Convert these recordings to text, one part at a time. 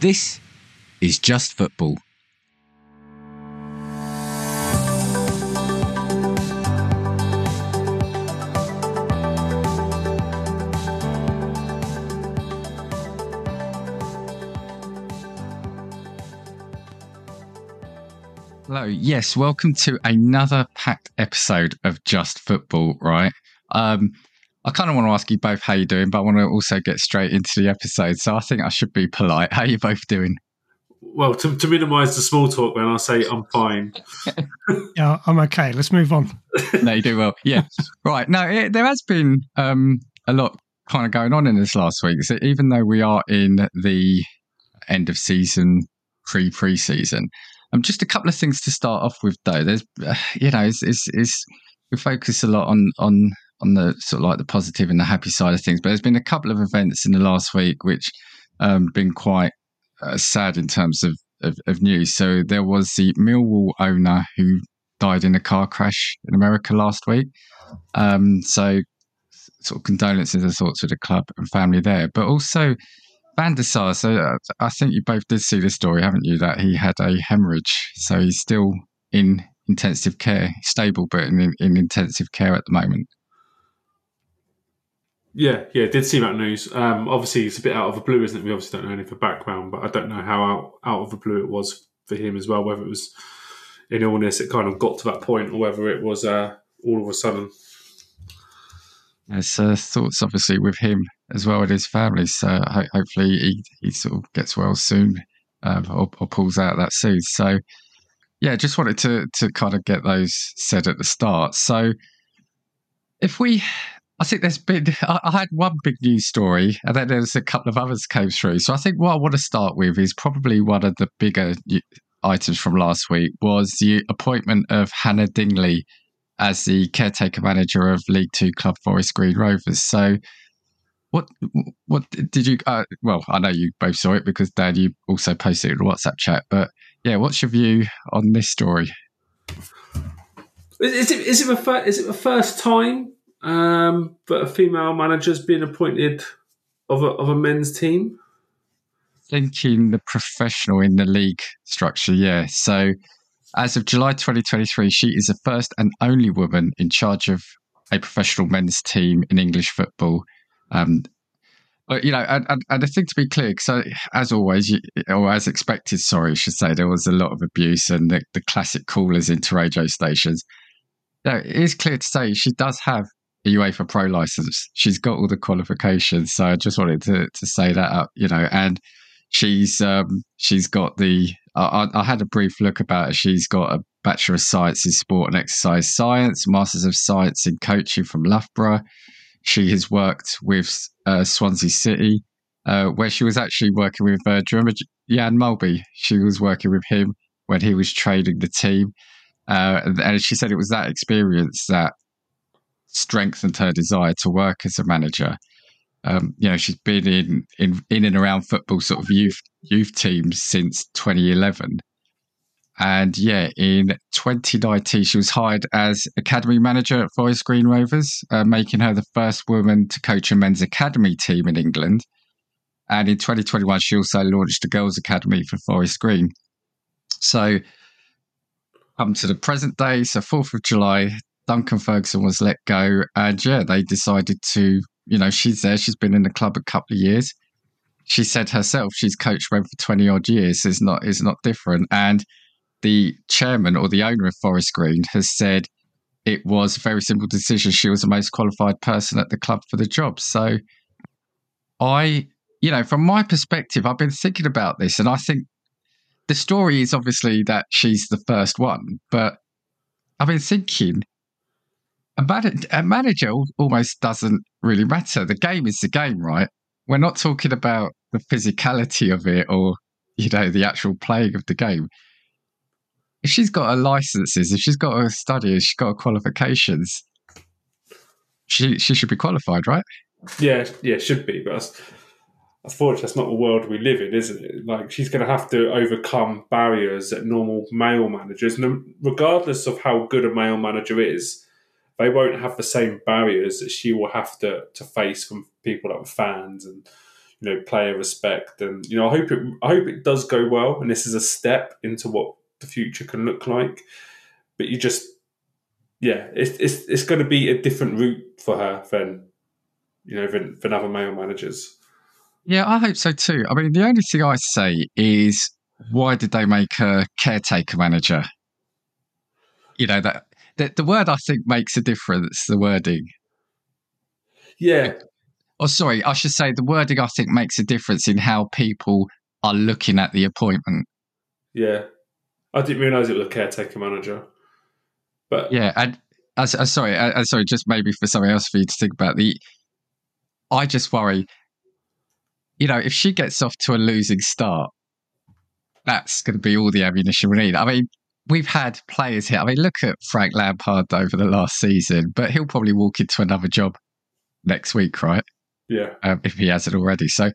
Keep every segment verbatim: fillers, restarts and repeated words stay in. This is Just Football. Hello, yes, welcome to another packed episode of Just Football, right? Um, I kind of want to ask you both how you're doing, but I want to also get straight into the episode, so I think I should be polite. How are you both doing? Well, to, to minimise the small talk, then I'll say I'm fine. Yeah, I'm okay. Let's move on. No, you do well. Yeah. Right. No, it, there has been um, a lot kind of going on in this last week. So even though we are in the end of season, pre-pre-season, Um, just a couple of things to start off with, though. There's, uh, you know, it's, it's, it's, we focus a lot on, on on the sort of like the positive and the happy side of things, but there's been a couple of events in the last week which um been quite uh, sad in terms of, of, of news. So there was the Millwall owner who died in a car crash in America last week. Um, so sort of condolences and thoughts with the club and family there, but also Van der Sar, so uh, I think you both did see the story, haven't you, that he had a hemorrhage. So he's still in intensive care, stable, but in, in intensive care at the moment. Yeah, yeah, did see that news. Um, obviously, it's a bit out of the blue, isn't it? We obviously don't know any of the background, but I don't know how out, out of the blue it was for him as well, whether it was an illness it kind of got to that point or whether it was uh, all of a sudden. There's uh, thoughts, obviously, with him as well with his family. So ho- hopefully he, he sort of gets well soon um, or, or pulls out of that soon. So, yeah, just wanted to to kind of get those said at the start. So if we, I think there's been, I, I had one big news story and then there's a couple of others came through. So I think what I want to start with is probably one of the bigger items from last week was the appointment of Hannah Dingley as the caretaker manager of League Two club Forest Green Rovers. So what what did you... Uh, well, I know you both saw it because, Dan, you also posted it in the WhatsApp chat. But, yeah, what's your view on this story? Is it is it the, fir- is it the first time um, that a female manager's been appointed of a, of a men's team? Thinking the professional in the league structure, yeah. So... as of July twenty twenty-three, she is the first and only woman in charge of a professional men's team in English football. Um, but, you know, and, and, and I think to be clear, so as always, you, or as expected, sorry, I should say, there was a lot of abuse and the, the classic callers into radio stations. Now, it is clear to say she does have a UEFA Pro license. She's got all the qualifications. So I just wanted to, to say that up, you know, and she's um, she's got the... I, I had a brief look about it. She's got a Bachelor of Science in Sport and Exercise Science, Masters of Science in Coaching from Loughborough. She has worked with uh, Swansea City, uh, where she was actually working with, uh, do you remember Jan Mulby? She was working with him when he was training the team. Uh, and she said it was that experience that strengthened her desire to work as a manager. Um, you know, she's been in, in in and around football sort of youth youth teams since twenty eleven. And yeah, in twenty nineteen, she was hired as academy manager at Forest Green Rovers, uh, making her the first woman to coach a men's academy team in England. And in twenty twenty-one, she also launched the Girls Academy for Forest Green. So come to the present day, so fourth of July, Duncan Ferguson was let go. And yeah, they decided to... You know, she's there. She's been in the club a couple of years. She said herself she's coached Wren for twenty odd years. It's not, it's not different. And the chairman or the owner of Forest Green has said it was a very simple decision. She was the most qualified person at the club for the job. So I, you know, from my perspective, I've been thinking about this and I think the story is obviously that she's the first one, but I've been thinking... a manager almost doesn't really matter. The game is the game, right? We're not talking about the physicality of it or, you know, the actual playing of the game. If she's got her licenses, if she's got her study, if she's got her qualifications, she she should be qualified, right? Yeah, yeah, should be. But that's, unfortunately, that's not the world we live in, isn't it? Like, she's going to have to overcome barriers that normal male managers, regardless of how good a male manager is, they won't have the same barriers that she will have to, to face from people like fans and you know, player respect. And, you know, I hope it, I hope it does go well. And this is a step into what the future can look like. But you just, yeah, it's it's it's going to be a different route for her than, you know, than, than other male managers. Yeah, I hope so too. I mean, the only thing I say is, why did they make her caretaker manager? You know, that the, the word I think makes a difference, the wording. Yeah. Oh, sorry, I should say the wording I think makes a difference in how people are looking at the appointment. Yeah. I didn't realise it was a caretaker manager. But yeah, and uh, sorry, uh, sorry, just maybe for something else for you to think about. The, I just worry, you know, if she gets off to a losing start, that's going to be all the ammunition we need. I mean, we've had players here. I mean, look at Frank Lampard over the last season, but he'll probably walk into another job next week, right? Yeah, um, if he hasn't already. So,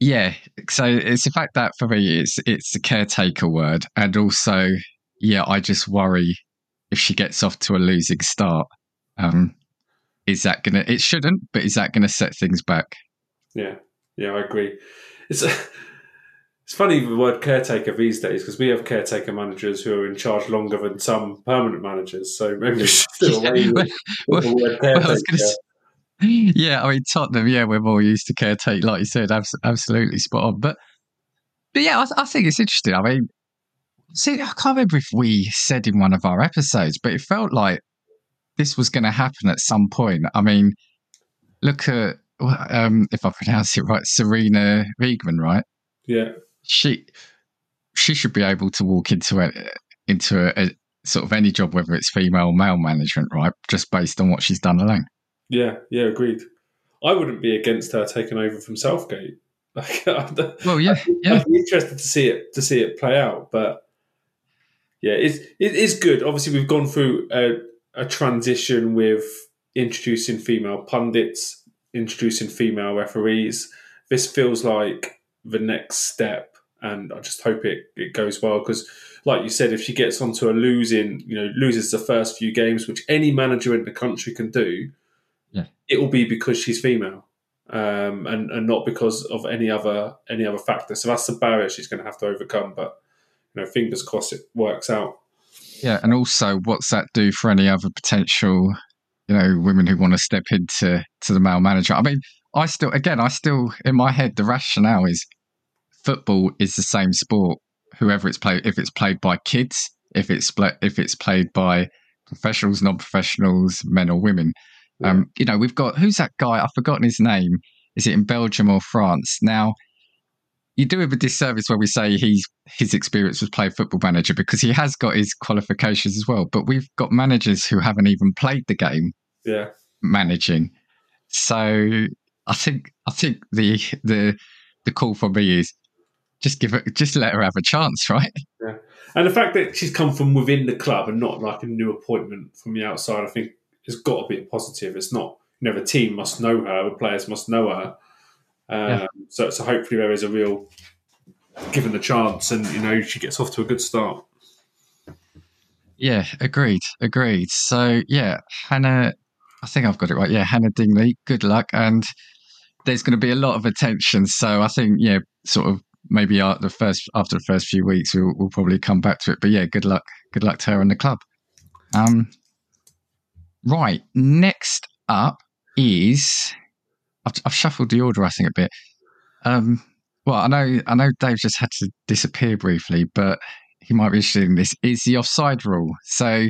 yeah, so it's the fact that for me, it's it's the caretaker word, and also. Yeah, I just worry if she gets off to a losing start. Um, is that going to... It shouldn't, but is that going to set things back? Yeah, yeah, I agree. It's a, it's funny the word caretaker these days, because we have caretaker managers who are in charge longer than some permanent managers, so maybe we should still yeah, well, well, word caretaker. Well, I say, yeah, I mean, Tottenham, yeah, we're more used to caretake, like you said, abs- absolutely spot on. But, but yeah, I, I think it's interesting. I mean... See, I can't remember if we said in one of our episodes, but it felt like this was going to happen at some point. I mean, look at, um, if I pronounce it right, Serena Vigman, right? Yeah. She she should be able to walk into a, into a, a sort of any job, whether it's female or male management, right? Just based on what she's done alone. Yeah, yeah, agreed. I wouldn't be against her taking over from Southgate. Like, well, yeah, I'd, yeah. I'd be interested to see it to see it play out, but. Yeah, it's, it is good. Obviously, we've gone through a, a transition with introducing female pundits, introducing female referees. This feels like the next step, and I just hope it, it goes well because, like you said, if she gets onto a losing, you know, loses the first few games, which any manager in the country can do, yeah. It will be because she's female, um, and and not because of any other any other factor. So that's the barrier she's going to have to overcome, but. You know, fingers crossed it works out. Yeah, and also, what's that do for any other potential, you know, women who want to step into to the male manager? I mean, I still, again, I still, in my head, the rationale is football is the same sport. Whoever it's played, if it's played by kids, if it's if it's played by professionals, non-professionals, men or women. Yeah. Um, you know, we've got who's that guy? I've forgotten his name. Is it in Belgium or France now? You do him a disservice when we say he's, his experience was playing Football Manager because he has got his qualifications as well. But we've got managers who haven't even played the game yeah. managing. So I think I think the the the call for me is just give her, just let her have a chance, right? Yeah. And the fact that she's come from within the club and not like a new appointment from the outside, I think has got to be a positive. It's not, you know, the team must know her, the players must know her. Um, yeah. so, so hopefully there is a real given the chance and, you know, she gets off to a good start. Yeah, agreed, agreed. So, yeah, Hannah, I think I've got it right. Yeah, Hannah Dingley, good luck. And there's going to be a lot of attention. So I think, yeah, sort of maybe after the first, after the first few weeks, we'll, we'll probably come back to it. But yeah, good luck. Good luck to her and the club. Um, right, next up is... I've, I've shuffled the order, I think, a bit. Um, well, I know I know Dave just had to disappear briefly, but he might be interested in this. It's the offside rule. So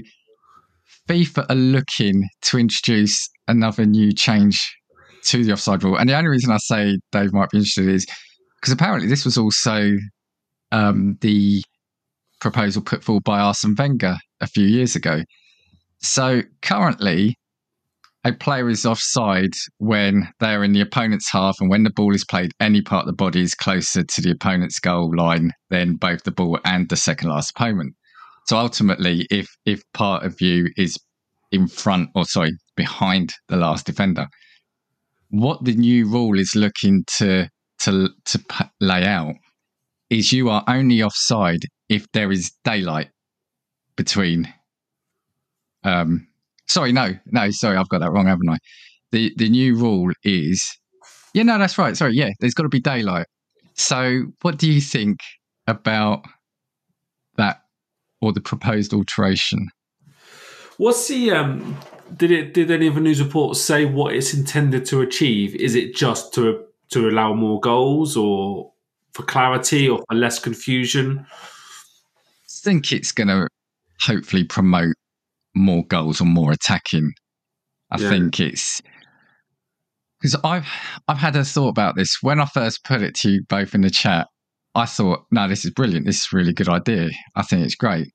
FIFA are looking to introduce another new change to the offside rule. And the only reason I say Dave might be interested is because apparently this was also um, the proposal put forward by Arsene Wenger a few years ago. So currently... a player is offside when they are in the opponent's half and when the ball is played, any part of the body is closer to the opponent's goal line than both the ball and the second last opponent. So ultimately, if if part of you is in front or, sorry, behind the last defender, what the new rule is looking to to to lay out is you are only offside if there is daylight between... um. Sorry, no, no, sorry, I've got that wrong, haven't I? The the new rule is Yeah, no, that's right. Sorry, yeah, there's got to be daylight. So what do you think about that or the proposed alteration? What's the... Um, did it? Did any of the news reports say what it's intended to achieve? Is it just to to allow more goals or for clarity or for less confusion? I think it's going to hopefully promote more goals or more attacking. I yeah. think it's... Because I've, I've had a thought about this. When I first put it to you both in the chat, I thought, no, this is brilliant. This is a really good idea. I think it's great.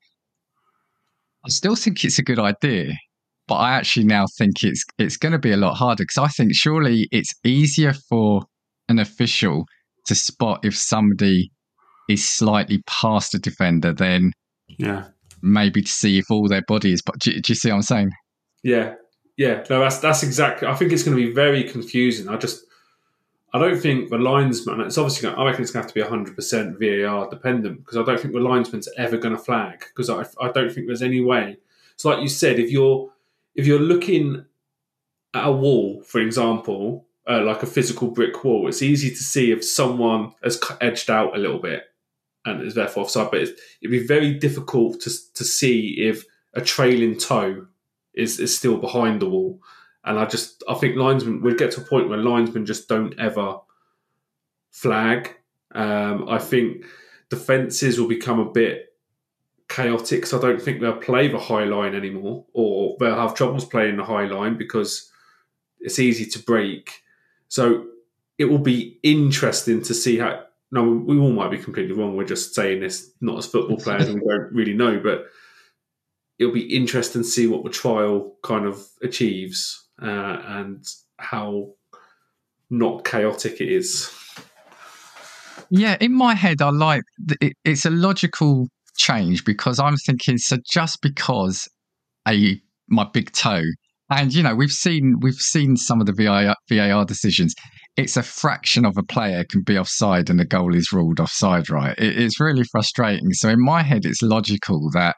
I still think it's a good idea, but I actually now think it's it's going to be a lot harder, because I think surely it's easier for an official to spot if somebody is slightly past a defender than yeah. maybe to see if all their body is... But do, do you see what I'm saying? Yeah. Yeah, no, that's that's exactly. I think it's going to be very confusing. I just, I don't think the linesman. It's obviously. I reckon it's going to have to be one hundred percent V A R dependent, because I don't think the linesman's ever going to flag, because I, I don't think there's any way. It's like you said, if you're if you're looking at a wall, for example, uh, like a physical brick wall, it's easy to see if someone has edged out a little bit and is therefore offside. But it's, it'd be very difficult to to see if a trailing toe Is, is still behind the wall. And I just, I think linesmen, we'll get to a point where linesmen just don't ever flag. Um, I think defences will become a bit chaotic, so I don't think they'll play the high line anymore, or they'll have troubles playing the high line because it's easy to break. So it will be interesting to see how... No, we all might be completely wrong. We're just saying this not as football players and we don't really know, but it'll be interesting to see what the trial kind of achieves uh, and how not chaotic it is. Yeah, in my head, I like it, it's a logical change, because I'm thinking, so just because a my big toe, and you know we've seen we've seen some of the V A R, V A R decisions, it's a fraction of a player can be offside and the goal is ruled offside, right? It, it's really frustrating. So in my head, it's logical that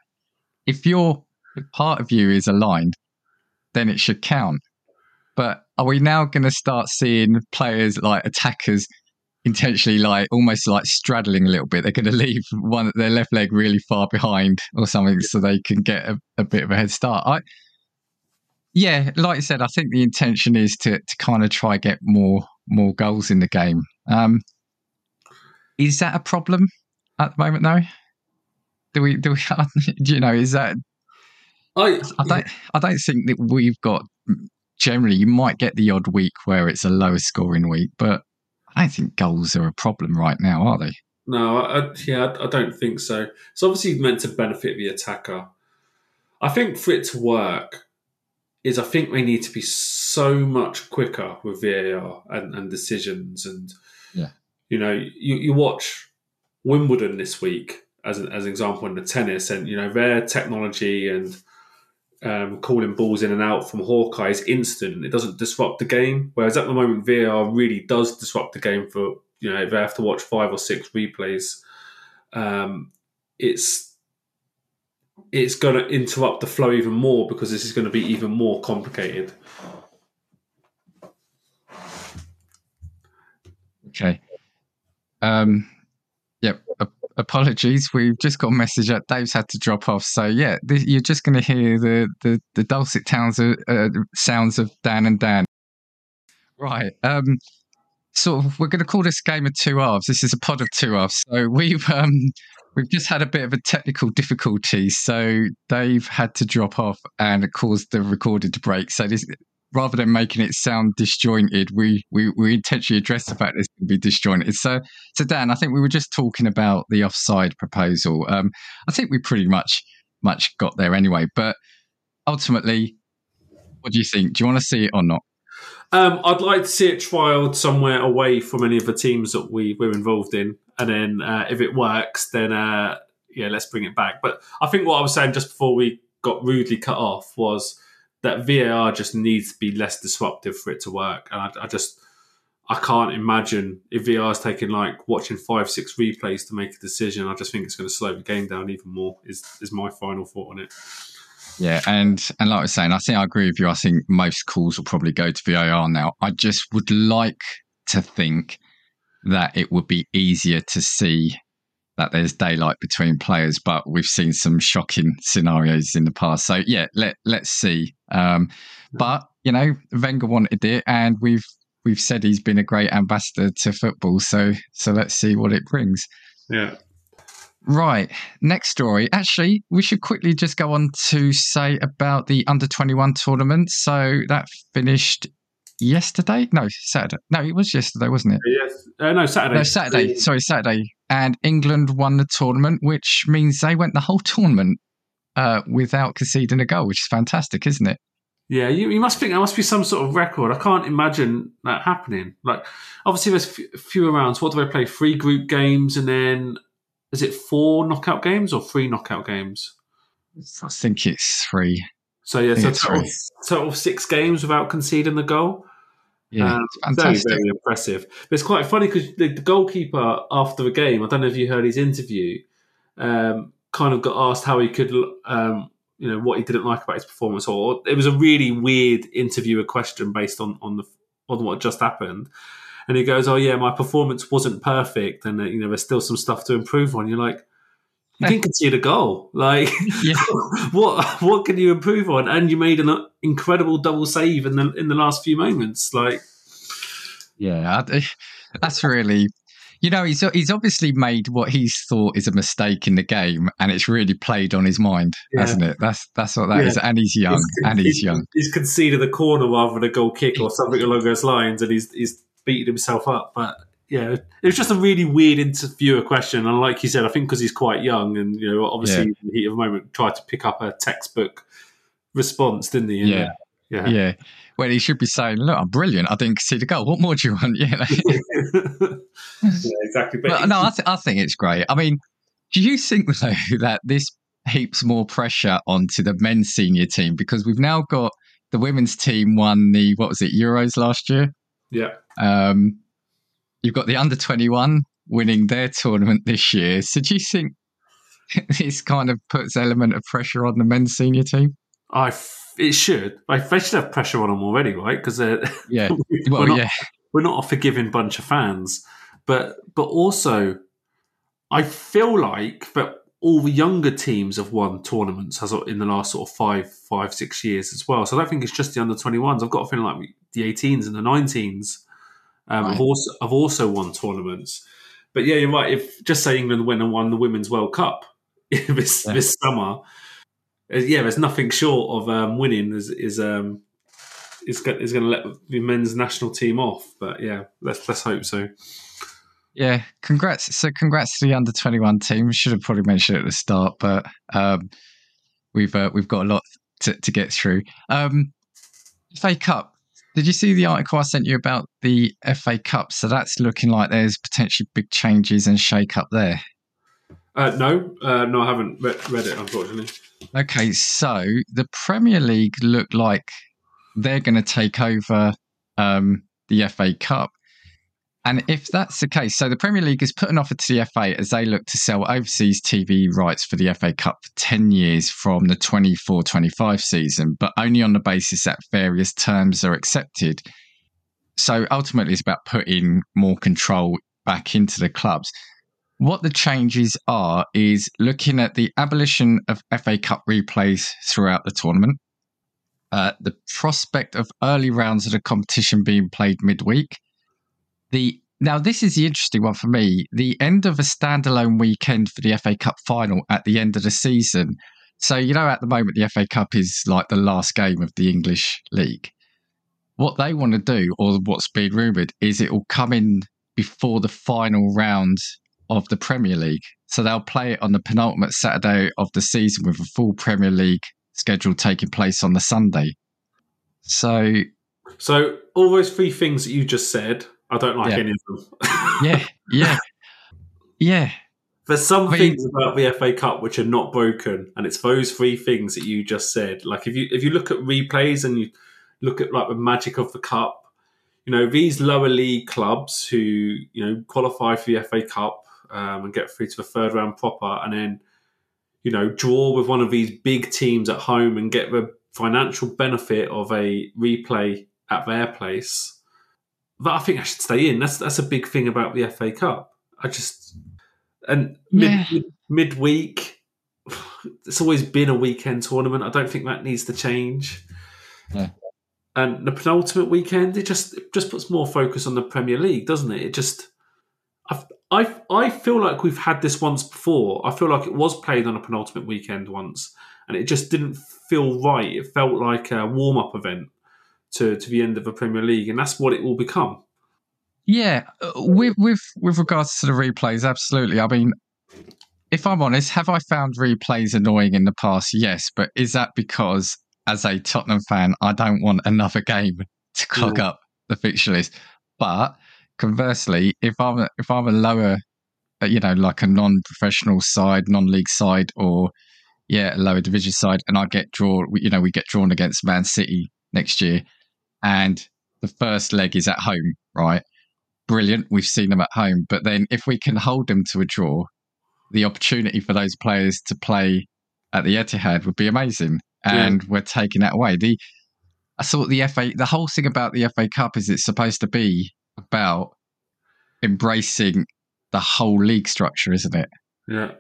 If your part of you is aligned, then it should count. But are we now going to start seeing players, like attackers, intentionally, like almost like straddling a little bit? They're going to leave one their left leg really far behind or something, so they can get a, a bit of a head start. I, yeah, like I said, I think the intention is to to kind of try get more more goals in the game. Um, is that a problem at the moment, though? Do we? Do we? Do you know? Is that? I, I don't. I don't think that we've got. Generally, you might get the odd week where it's a lower scoring week, but I don't think goals are a problem right now, are they? No. I, yeah, I don't think so. It's obviously meant to benefit the attacker. I think for it to work, is I think they need to be so much quicker with V A R and, and decisions, and yeah, you know, you, you watch Wimbledon this week. As an, as an example, in the tennis, and you know their technology and um, calling balls in and out from Hawkeye is instant. It doesn't disrupt the game. Whereas at the moment, V A R really does disrupt the game. For you know, they have to watch five or six replays. Um, it's it's going to interrupt the flow even more, because this is going to be even more complicated. Okay. Um. Yep. Yeah. Apologies, we've just got a message that Dave's had to drop off. So yeah, this, you're just going to hear the, the, the dulcet tones of, uh, sounds of Dan and Dan. Right, um, so we're going to call this game of two halves. This is a pod of two halves. So we've um, we've just had a bit of a technical difficulty. So Dave had to drop off, and it caused the recording to break. So this, rather than making it sound disjointed, we, we, we intentionally addressed the fact that it's going to be disjointed. So, so Dan, I think we were just talking about the offside proposal. Um, I think we pretty much much got there anyway. But ultimately, what do you think? Do you want to see it or not? Um, I'd like to see it trialled somewhere away from any of the teams that we, we're involved in. And then uh, if it works, then uh, yeah, let's bring it back. But I think what I was saying just before we got rudely cut off was that V A R just needs to be less disruptive for it to work. And I, I just, I can't imagine if V A R is taking like watching five, six replays to make a decision. I just think it's going to slow the game down even more is, is my final thought on it. Yeah. And, and like I was saying, I think I agree with you. I think most calls will probably go to V A R now. I just would like to think that it would be easier to see that there's daylight between players, but we've seen some shocking scenarios in the past. So yeah, let let's see. Um, but you know, Wenger wanted it, and we've we've said he's been a great ambassador to football. So so let's see what it brings. Yeah. Right. Next story. Actually, we should quickly just go on to say about the under twenty-one tournament. So that finished yesterday? No, Saturday. No, it was yesterday, wasn't it? Yes. Uh, no, Saturday. No, Saturday. Sorry, Saturday. And England won the tournament, which means they went the whole tournament uh, without conceding a goal, which is fantastic, isn't it? Yeah, you, you must think there must be some sort of record. I can't imagine that happening. Like, obviously, there's f- fewer rounds. What do they play? Three group games and then... Is it four knockout games or three knockout games? I think it's three. So, yeah, so total, total six games without conceding the goal. Yeah, um, fantastic. Very, very impressive. But it's quite funny because the, the goalkeeper after the game, I don't know if you heard his interview, um, kind of got asked how he could, um, you know, what he didn't like about his performance. Or it was a really weird interviewer question based on, on, the, on what just happened. And he goes, "Oh yeah, my performance wasn't perfect, and uh, you know there's still some stuff to improve on." You're like, you didn't concede a goal. Like, yeah. what what can you improve on? And you made an incredible double save in the in the last few moments. Like, yeah, that's really, you know, he's he's obviously made what he's thought is a mistake in the game, and it's really played on his mind, yeah. hasn't it? That's that's what that yeah. is. And he's young, he's con- and he's young. He's conceded a corner rather than a goal kick or something along those lines, and he's he's. beating himself up. But yeah, it was just a really weird interviewer question, and like you said, I think because he's quite young and you know obviously yeah. in the heat of the moment tried to pick up a textbook response, didn't he? yeah. yeah yeah Well, he should be saying, look, I'm brilliant, I didn't see the goal, what more do you want? Yeah, like, yeah exactly. But well, no I, th- I think it's great. I mean, do you think though that this heaps more pressure onto the men's senior team, because we've now got the women's team won the what was it Euros last year? Yeah. Um, you've got the under twenty-one winning their tournament this year. So do you think this kind of puts element of pressure on the men's senior team? I f- it should. Like, they should have pressure on them already, right? Because they're yeah, well, we're not, yeah, we're not a forgiving bunch of fans. But but also, I feel like that all the younger teams have won tournaments as in the last sort of five, five, six years as well. So I don't think it's just the under twenty-ones. I've got a feeling like the eighteens and the nineteens um, right. have also have also won tournaments. But yeah, you're right. If just say England went and won the Women's World Cup this yeah. this summer, yeah, there's nothing short of um, winning is is um, is going to let the men's national team off. But yeah, let's let's hope so. Yeah, congrats. So congrats to the under twenty-one team. We should have probably mentioned it at the start, but um, we've uh, we've got a lot to, to get through. Um, F A Cup. Did you see the article I sent you about the F A Cup? So that's looking like there's potentially big changes and shake-up there. Uh, no, uh, no, I haven't re- read it, unfortunately. Okay, so the Premier League look like they're going to take over um, the F A Cup. And if that's the case, so the Premier League has put an offer to the F A as they look to sell overseas T V rights for the F A Cup for ten years from the twenty-four twenty-five season, but only on the basis that various terms are accepted. So ultimately, it's about putting more control back into the clubs. What the changes are is looking at the abolition of F A Cup replays throughout the tournament, uh, the prospect of early rounds of the competition being played midweek. The, now, this is the interesting one for me. The end of a standalone weekend for the F A Cup final at the end of the season. So, you know, at the moment, the F A Cup is like the last game of the English league. What they want to do, or what's being rumoured, is it will come in before the final round of the Premier League. So they'll play it on the penultimate Saturday of the season with a full Premier League schedule taking place on the Sunday. So, so all those three things that you just said... I don't like yeah. any of them. yeah, yeah, yeah. There's some I mean, things about the F A Cup which are not broken, and it's those three things that you just said. Like if you if you look at replays and you look at like the magic of the cup, you know these lower league clubs who you know qualify for the F A Cup um, and get through to the third round proper, and then you know draw with one of these big teams at home and get the financial benefit of a replay at their place. that I think I should stay in. That's that's a big thing about the F A Cup. I just and mid, yeah. mid, midweek, it's always been a weekend tournament. I don't think that needs to change. Yeah. And the penultimate weekend, it just it just puts more focus on the Premier League, doesn't it? It just, I I I feel like we've had this once before. I feel like it was played on a penultimate weekend once, and it just didn't feel right. It felt like a warm up event to to the end of the Premier League, and that's what it will become. Yeah, with with with regards to the replays, absolutely. I mean, if I'm honest, have I found replays annoying in the past? Yes, but is that because, as a Tottenham fan, I don't want another game to clog Ooh. up the fixture list. But conversely, if I'm a, if I'm a lower, you know, like a non-professional side, non-league side, or yeah, a lower division side, and I get drawn, you know, we get drawn against Man City next year, and the first leg is at home, right? Brilliant, we've seen them at home. But then if we can hold them to a draw, the opportunity for those players to play at the Etihad would be amazing. And yeah. we're taking that away. The I thought the F A, the whole thing about the F A Cup is it's supposed to be about embracing the whole league structure, isn't it? Yeah.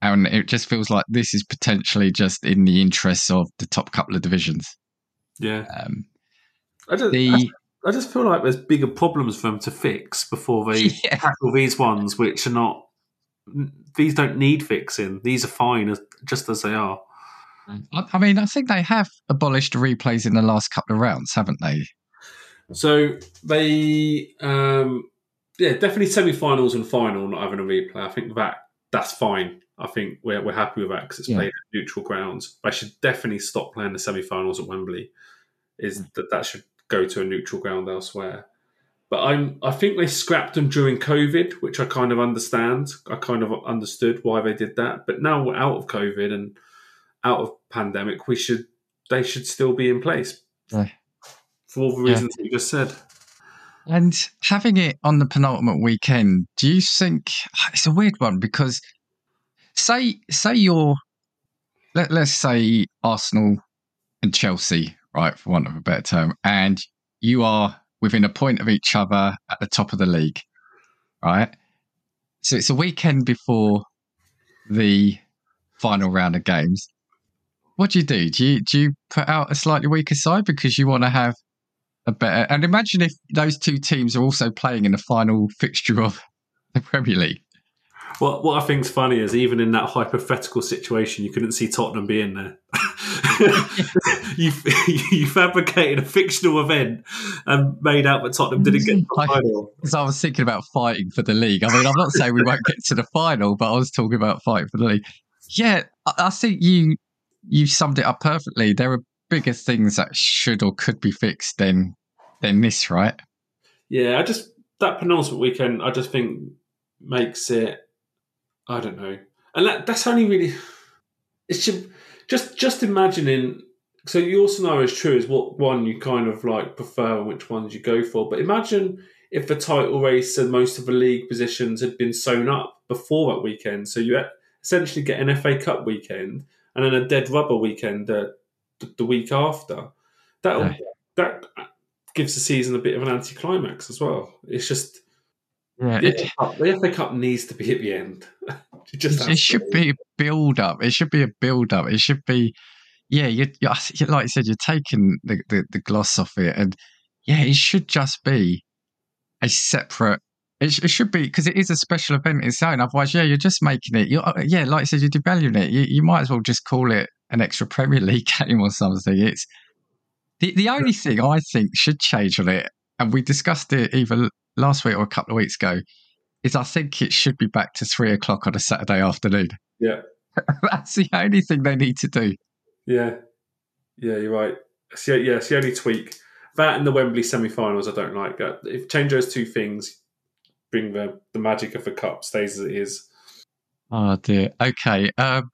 And it just feels like this is potentially just in the interests of the top couple of divisions. Yeah. Um, I, just, the, I, just, I just feel like there's bigger problems for them to fix before they yeah. tackle these ones, which are not, these don't need fixing. These are fine as, just as they are. I mean, I think they have abolished replays in the last couple of rounds, haven't they? So they, um, yeah, definitely semi-finals and final not having a replay. I think that that's fine. I think we're we're happy with that because it's yeah. played at neutral grounds. They should definitely stop playing the semi-finals at Wembley. Is mm. that that should go to a neutral ground elsewhere? But I'm I think they scrapped them during COVID, which I kind of understand. I kind of understood why they did that. But now we're out of COVID and out of pandemic, we should they should still be in place right. for all the reasons yeah. you just said. And having it on the penultimate weekend, do you think it's a weird one? Because say say you're let, let's say Arsenal and Chelsea, right, for want of a better term, and you are within a point of each other at the top of the league, right? So it's a weekend before the final round of games. What do you do? Do you do you put out a slightly weaker side because you want to have a better? And imagine if those two teams are also playing in the final fixture of the Premier League. Well, what I think's funny is even in that hypothetical situation, you couldn't see Tottenham being there. you you fabricated a fictional event and made out that Tottenham didn't get to the final. Because I was thinking about fighting for the league. I mean, I'm not saying we won't get to the final, but I was talking about fighting for the league. Yeah, I, I think you. You summed it up perfectly. There are bigger things that should or could be fixed than than this, right? Yeah, I just that penultimate weekend, I just think makes it. I don't know, and that, that's only really. It's just just just imagining. So your scenario is true. Is what one you kind of like prefer, and which ones you go for. But imagine if the title race and most of the league positions had been sewn up before that weekend. So you essentially get an F A Cup weekend. And then a dead rubber weekend uh, the, the week after. That yeah. that gives the season a bit of an anticlimax as well. It's just yeah, the, it, F A Cup, the F A Cup needs to be at the end. it just it should be a build up. It should be a build up. It should be yeah. You like you said, you're taking the, the, the gloss off it, and yeah, it should just be a separate. It, it should be, because it is a special event in its own. Otherwise, yeah, you're just making it. You're, yeah, like I said, you're devaluing it. You, you might as well just call it an extra Premier League game or something. It's the, the only thing I think should change on it, and we discussed it either last week or a couple of weeks ago, is I think it should be back to three o'clock on a Saturday afternoon. Yeah. That's the only thing they need to do. Yeah. Yeah, you're right. It's the, yeah, it's the only tweak. That and the Wembley semi-finals, I don't like that. If change those two things, bring the, the magic of the cup stays as it is. Oh dear. Okay. Um,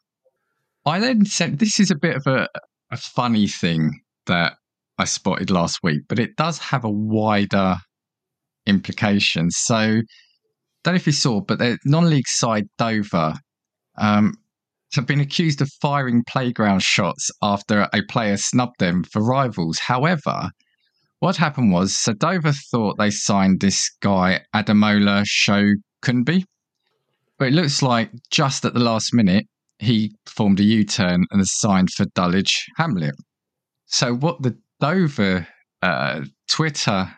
I then said this is a bit of a, a funny thing that I spotted last week, but it does have a wider implication. So I don't know if you saw, but the non-league side Dover um, have been accused of firing playground shots after a player snubbed them for rivals. However, What happened was, so Dover thought they signed this guy, Adémola Shokunbi, but it looks like just at the last minute, he formed a U-turn and has signed for Dulwich Hamlet. So what the Dover uh, Twitter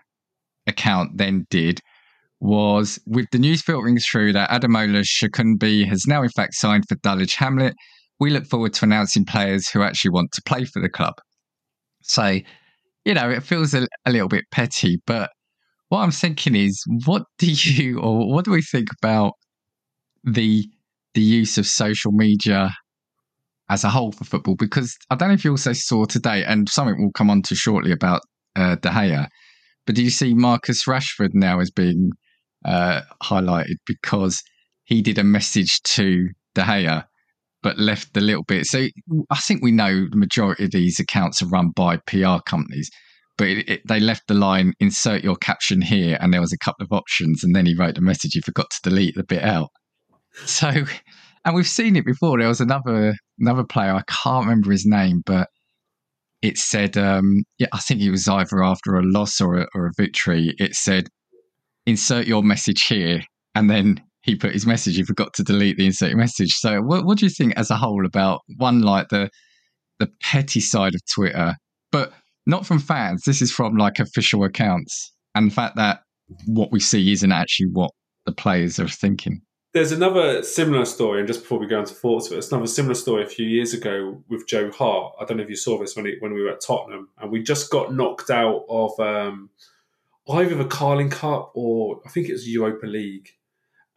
account then did was, with the news filtering through that Adémola Shokunbi has now in fact signed for Dulwich Hamlet, we look forward to announcing players who actually want to play for the club. So, you know, it feels a, a little bit petty, but what I'm thinking is, what do you, or what do we think about the the use of social media as a whole for football? Because I don't know if you also saw today, and something we'll come on to shortly about uh, De Gea, but do you see Marcus Rashford now as being uh, highlighted because he did a message to De Gea but left a little bit? So I think we know the majority of these accounts are run by P R companies, but it, it, they left the line, insert your caption here, and there was a couple of options, and then he wrote a message, you forgot to delete the bit out. So, and we've seen it before. There was another another player, I can't remember his name, but it said, um, yeah, I think it was either after a loss or a, or a victory, it said, insert your message here, and then he put his message, he forgot to delete the insert message. So what, what do you think as a whole about, one, like the the petty side of Twitter, but not from fans, this is from like official accounts, and the fact that what we see isn't actually what the players are thinking? There's another similar story, and just before we go into thoughts, there's another similar story a few years ago with Joe Hart. I don't know if you saw this when it, when we were at Tottenham, and we just got knocked out of um, either the Carling Cup or I think it was Europa League.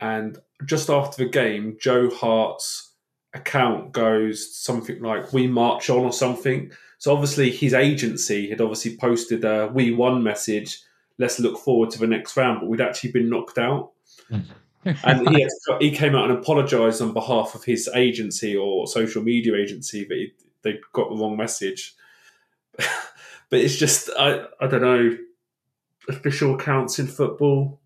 And just after the game, Joe Hart's account goes something like, we march on or something. So obviously his agency had obviously posted a we won message, let's look forward to the next round, but we'd actually been knocked out. Mm-hmm. And he, has, he came out and apologised on behalf of his agency or social media agency that he, they got the wrong message. But it's just, I, I don't know, official accounts in football.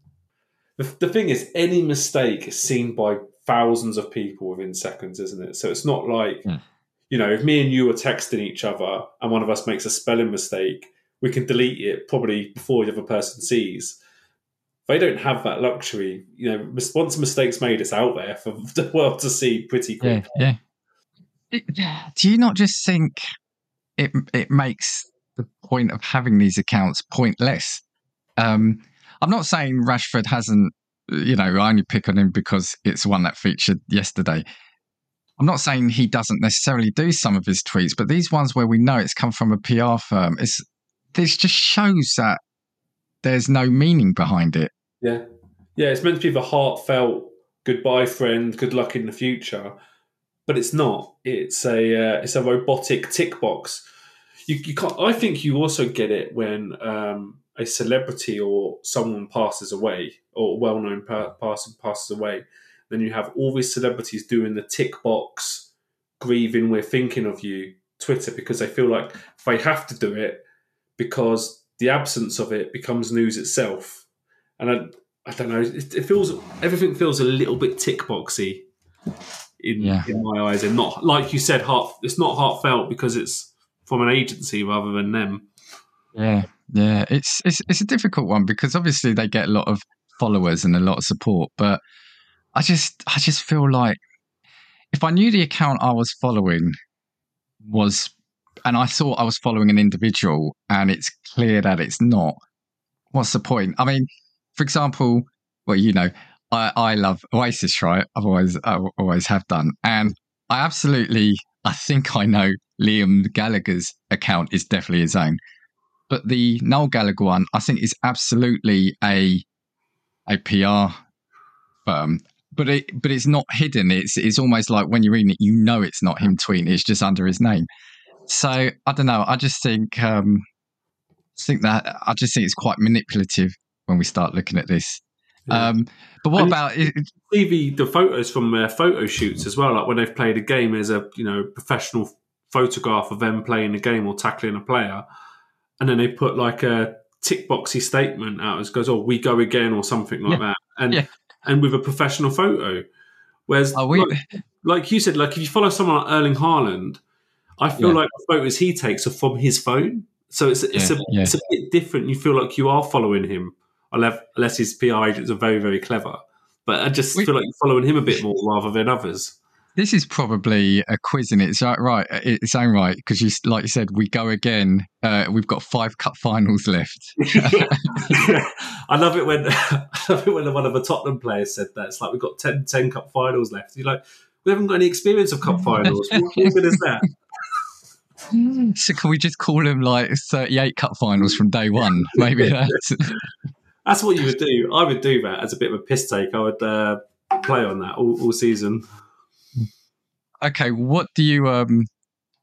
The, the thing is, any mistake is seen by thousands of people within seconds, isn't it? So it's not like, yeah. you know, if me and you are texting each other and one of us makes a spelling mistake, we can delete it probably before the other person sees. They don't have that luxury. You know, once a mistake's made, it's out there for the world to see pretty quickly. Yeah, yeah. Do you not just think it it makes the point of having these accounts pointless? Um, I'm not saying Rashford hasn't, you know, I only pick on him because it's the one that featured yesterday. I'm not saying he doesn't necessarily do some of his tweets, but these ones where we know it's come from a P R firm, it's this just shows that there's no meaning behind it. Yeah. Yeah, it's meant to be the heartfelt goodbye, friend, good luck in the future. But it's not. It's a uh, it's a robotic tick box. You, you can't, I think you also get it when um, a celebrity or someone passes away, or a well-known per- person passes away. Then you have all these celebrities doing the tick box, grieving, we're thinking of you, Twitter, because they feel like they have to do it because the absence of it becomes news itself. And I, I don't know, it, it feels, everything feels a little bit tick boxy in, yeah. in my eyes. And not, like you said, heart, it's not heartfelt because it's from an agency rather than them. Yeah, yeah. It's, it's, it's a difficult one because obviously they get a lot of followers and a lot of support, but I just, I just feel like if I knew the account I was following was, and I thought I was following an individual and it's clear that it's not, what's the point? I mean, for example, well, you know, I, I love Oasis, right? I've always, I always have done. And I absolutely, I think I know Liam Gallagher's account is definitely his own. But the Noel Gallagher one, I think, is absolutely a a P R firm. But it, but it's not hidden. It's, it's almost like when you're reading it, you know it's not him tweeting. It's just under his name. So I don't know. I just think, um, think that I just think it's quite manipulative when we start looking at this. Yeah. Um, but what and about it, see the, the photos from their photo shoots as well? Like when they've played a game, there's a you know professional photograph of them playing a game or tackling a player, and then they put like a tick boxy statement out as goes, "Oh, we go again" or something like yeah. that, and yeah. and with a professional photo. Whereas, we... like, like you said, like if you follow someone like Erling Haaland. I feel yeah. like the photos he takes are from his phone. So it's it's, yeah, a, yeah. it's a bit different. You feel like you are following him, unless his P R agents are very, very clever. But I just we, feel like you're following him a bit more rather than others. This is probably a quiz in its own right, its own right, because you, like you said, we go again. Uh, we've got five cup finals left. yeah. I love it when I love it when one of the Tottenham players said that. It's like we've got ten, ten cup finals left. You're like, we haven't got any experience of cup finals. What good is that? So can we just call them like thirty-eight cup finals from day one? Maybe that's that's what you would do. I would do that as a bit of a piss take. I would uh, play on that all, all season. Okay, what do you um,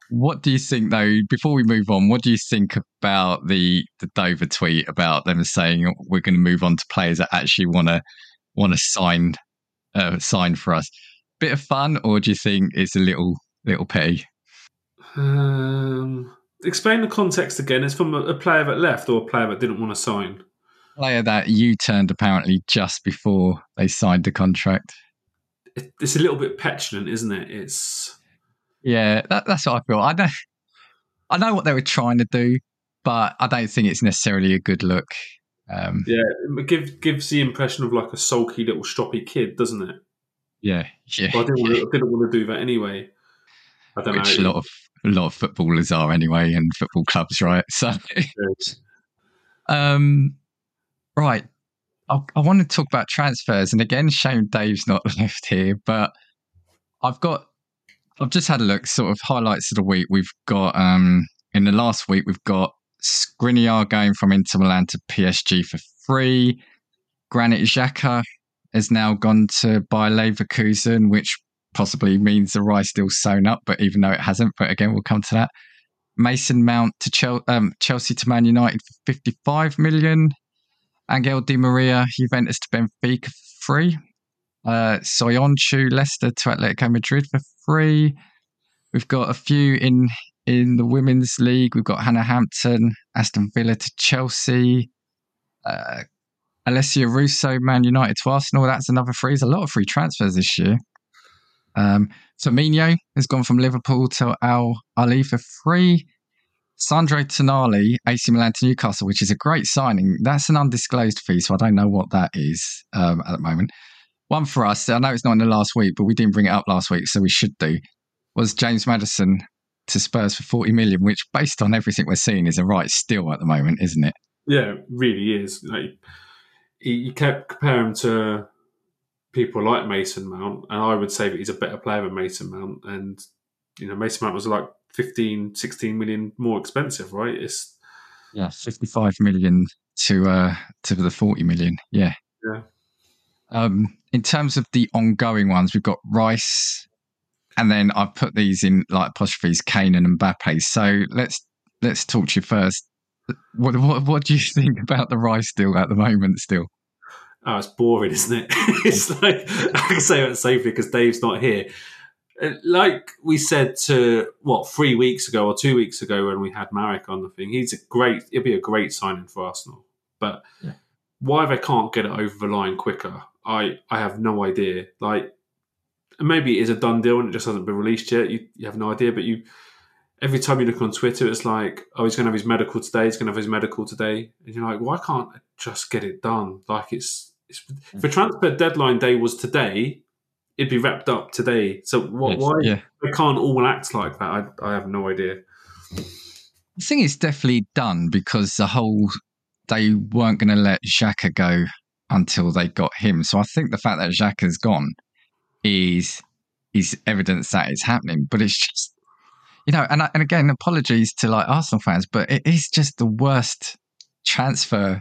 what do you think though? Before we move on, what do you think about the the Dover tweet about them saying we're going to move on to players that actually want to want to sign uh, sign for us? Bit of fun, or do you think it's a little little petty? Um, explain the context again. It's from a, a player that left or a player that didn't want to sign. Player that U-turned apparently just before they signed the contract. It's a little bit petulant, isn't it? It's yeah, that, that's what I feel. I know, I know what they were trying to do, but I don't think it's necessarily a good look. Um, yeah, it give, gives the impression of like a sulky little stroppy kid, doesn't it? Yeah, yeah. But I didn't, yeah. Want to, I didn't want to do that anyway. I don't Which know. A lot of a lot of footballers are anyway, and football clubs, right? So, um, right. I want to talk about transfers, and again, shame Dave's not left here, but I've got, I've just had a look, sort of highlights of the week. We've got, um, in the last week, we've got Skriniar going from Inter Milan to P S G for free. Granit Xhaka has now gone to Bayer Leverkusen, which possibly means the rye's still sewn up, but even though it hasn't, but again, we'll come to that. Mason Mount to Chel- um, Chelsea to Man United for fifty-five million. Angel Di Maria, Juventus to Benfica for free. Uh, Soyuncu, Leicester to Atletico Madrid for free. We've got a few in in the Women's League. We've got Hannah Hampton, Aston Villa to Chelsea. Uh, Alessia Russo, Man United to Arsenal. That's another free. There's a lot of free transfers this year. Um, Firmino has gone from Liverpool to Al Ahly for free. Sandro Tonali, A C Milan to Newcastle, which is a great signing. That's an undisclosed fee, so I don't know what that is um, at the moment. One for us, I know it's not in the last week, but we didn't bring it up last week, so we should do, was James Maddison to Spurs for forty million, which based on everything we're seeing is a right steal at the moment, isn't it? Yeah, it really is. Like, you can't compare him to people like Mason Mount, and I would say that he's a better player than Mason Mount. And, you know, Mason Mount was like, fifteen, sixteen million more expensive, right? It's yeah, fifty-five million to uh to the forty million. Yeah. Yeah. Um, in terms of the ongoing ones, we've got Rice, and then I've put these in like apostrophes, Kane and Mbappe. So let's let's talk to you first. What what what do you think about the Rice deal at the moment still? Oh, it's boring, isn't it? It's like I can say that safely because Dave's not here. Like we said to what three weeks ago or two weeks ago when we had Marek on the thing, he's a great. He'll be a great signing for Arsenal, but yeah. Why they can't get it over the line quicker, I, I have no idea. Like maybe it is a done deal and it just hasn't been released yet. You, you have no idea, but you every time you look on Twitter, it's like, oh, he's going to have his medical today. He's going to have his medical today, and you're like, why can't I just get it done? Like it's it's if the transfer deadline day was today. It'd be wrapped up today. So what, yes, why yeah. they can't all act like that? I, I have no idea. I think it's definitely done because the whole they weren't going to let Xhaka go until they got him. So I think the fact that Xhaka's gone is is evidence that it's happening. But it's just you know, and I, and again, apologies to like Arsenal fans, but it is just the worst transfer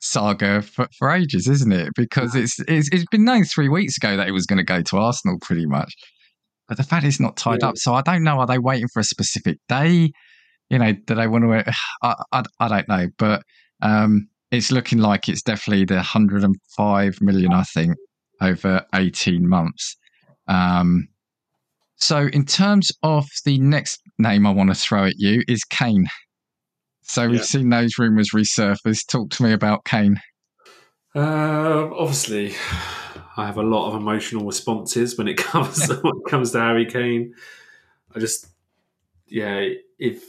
saga for, for ages, isn't it? Because it's, it's it's been known three weeks ago that it was going to go to Arsenal, pretty much. But the fact it's not tied yeah. up, so I don't know. Are they waiting for a specific day? You know, do they want to? I I, I don't know, but um, it's looking like it's definitely the one hundred five million, I think, over eighteen months. Um, so in terms of the next name, I want to throw at you is Kane. So we've yeah. seen those rumours resurface. Talk to me about Kane. Uh, obviously, I have a lot of emotional responses when it comes when it comes to Harry Kane. I just, yeah, if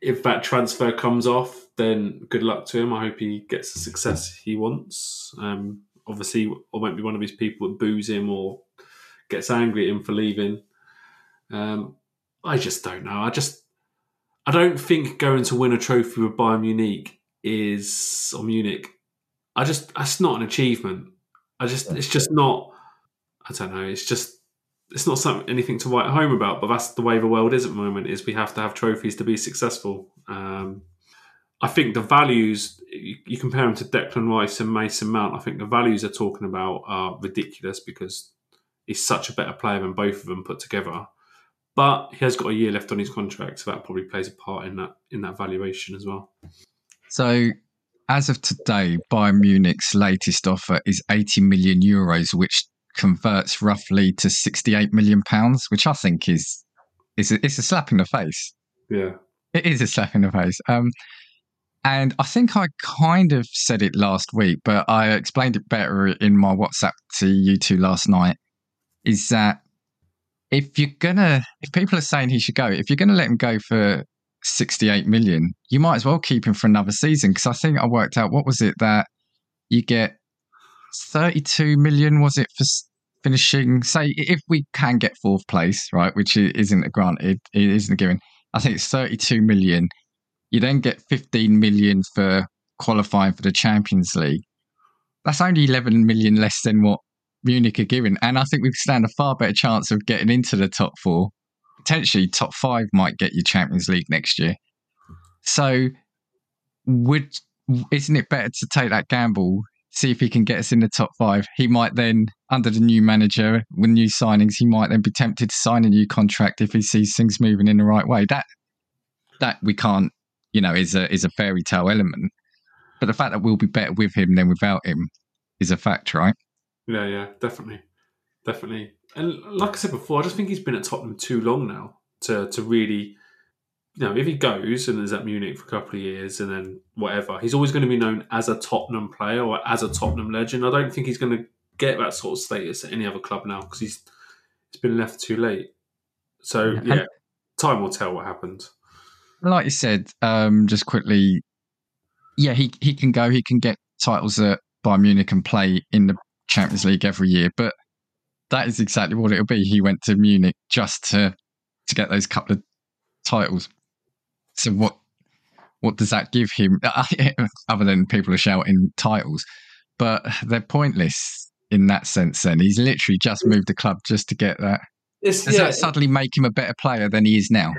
if that transfer comes off, then good luck to him. I hope he gets the success he wants. Um, obviously, I won't be one of these people that boos him or gets angry at him for leaving. Um, I just don't know. I just, I don't think going to win a trophy with Bayern Munich is, or Munich, I just, that's not an achievement. I just, it's just not, I don't know, it's just, it's not something, anything to write home about, but that's the way the world is at the moment, is we have to have trophies to be successful. Um, I think the values, you, you compare them to Declan Rice and Mason Mount, I think the values they're talking about are ridiculous because he's such a better player than both of them put together. But he has got a year left on his contract, so that probably plays a part in that in that valuation as well. So, as of today, Bayern Munich's latest offer is eighty million euros, which converts roughly to sixty-eight million pounds, which I think is is a, it's a slap in the face. Yeah, it is a slap in the face. Um, and I think I kind of said it last week, but I explained it better in my WhatsApp to you two last night. Is that if you're gonna, if people are saying he should go, if you're gonna let him go for sixty-eight million, you might as well keep him for another season, because I think I worked out what was it that you get thirty-two million, was it, for finishing, say if we can get fourth place, right, which isn't a grant, it, it isn't a given, I think it's thirty-two million. You then get fifteen million for qualifying for the Champions League. That's only eleven million less than what Munich are giving, and I think we stand a far better chance of getting into the top four, potentially top five might get you Champions League next year. So would isn't it better to take that gamble, see if he can get us in the top five? He might then, under the new manager, with new signings, he might then be tempted to sign a new contract if he sees things moving in the right way. That that we can't, you know, is a is a fairy tale element. But the fact that we'll be better with him than without him is a fact, right? Yeah, yeah, definitely. Definitely. And like I said before, I just think he's been at Tottenham too long now to, to really, you know, if he goes and is at Munich for a couple of years and then whatever, he's always going to be known as a Tottenham player or as a Tottenham legend. I don't think he's going to get that sort of status at any other club now because he's it's been left too late. So, yeah, and time will tell what happened. Like you said, um, just quickly, yeah, he, he can go, he can get titles at Bayern Munich and play in the Champions League every year, but that is exactly what it'll be. He went to Munich just to to get those couple of titles. So what what does that give him? Other than people are shouting titles, but they're pointless in that sense then. He's literally just moved the club just to get that. It's, Does yeah, that suddenly make him a better player than he is now?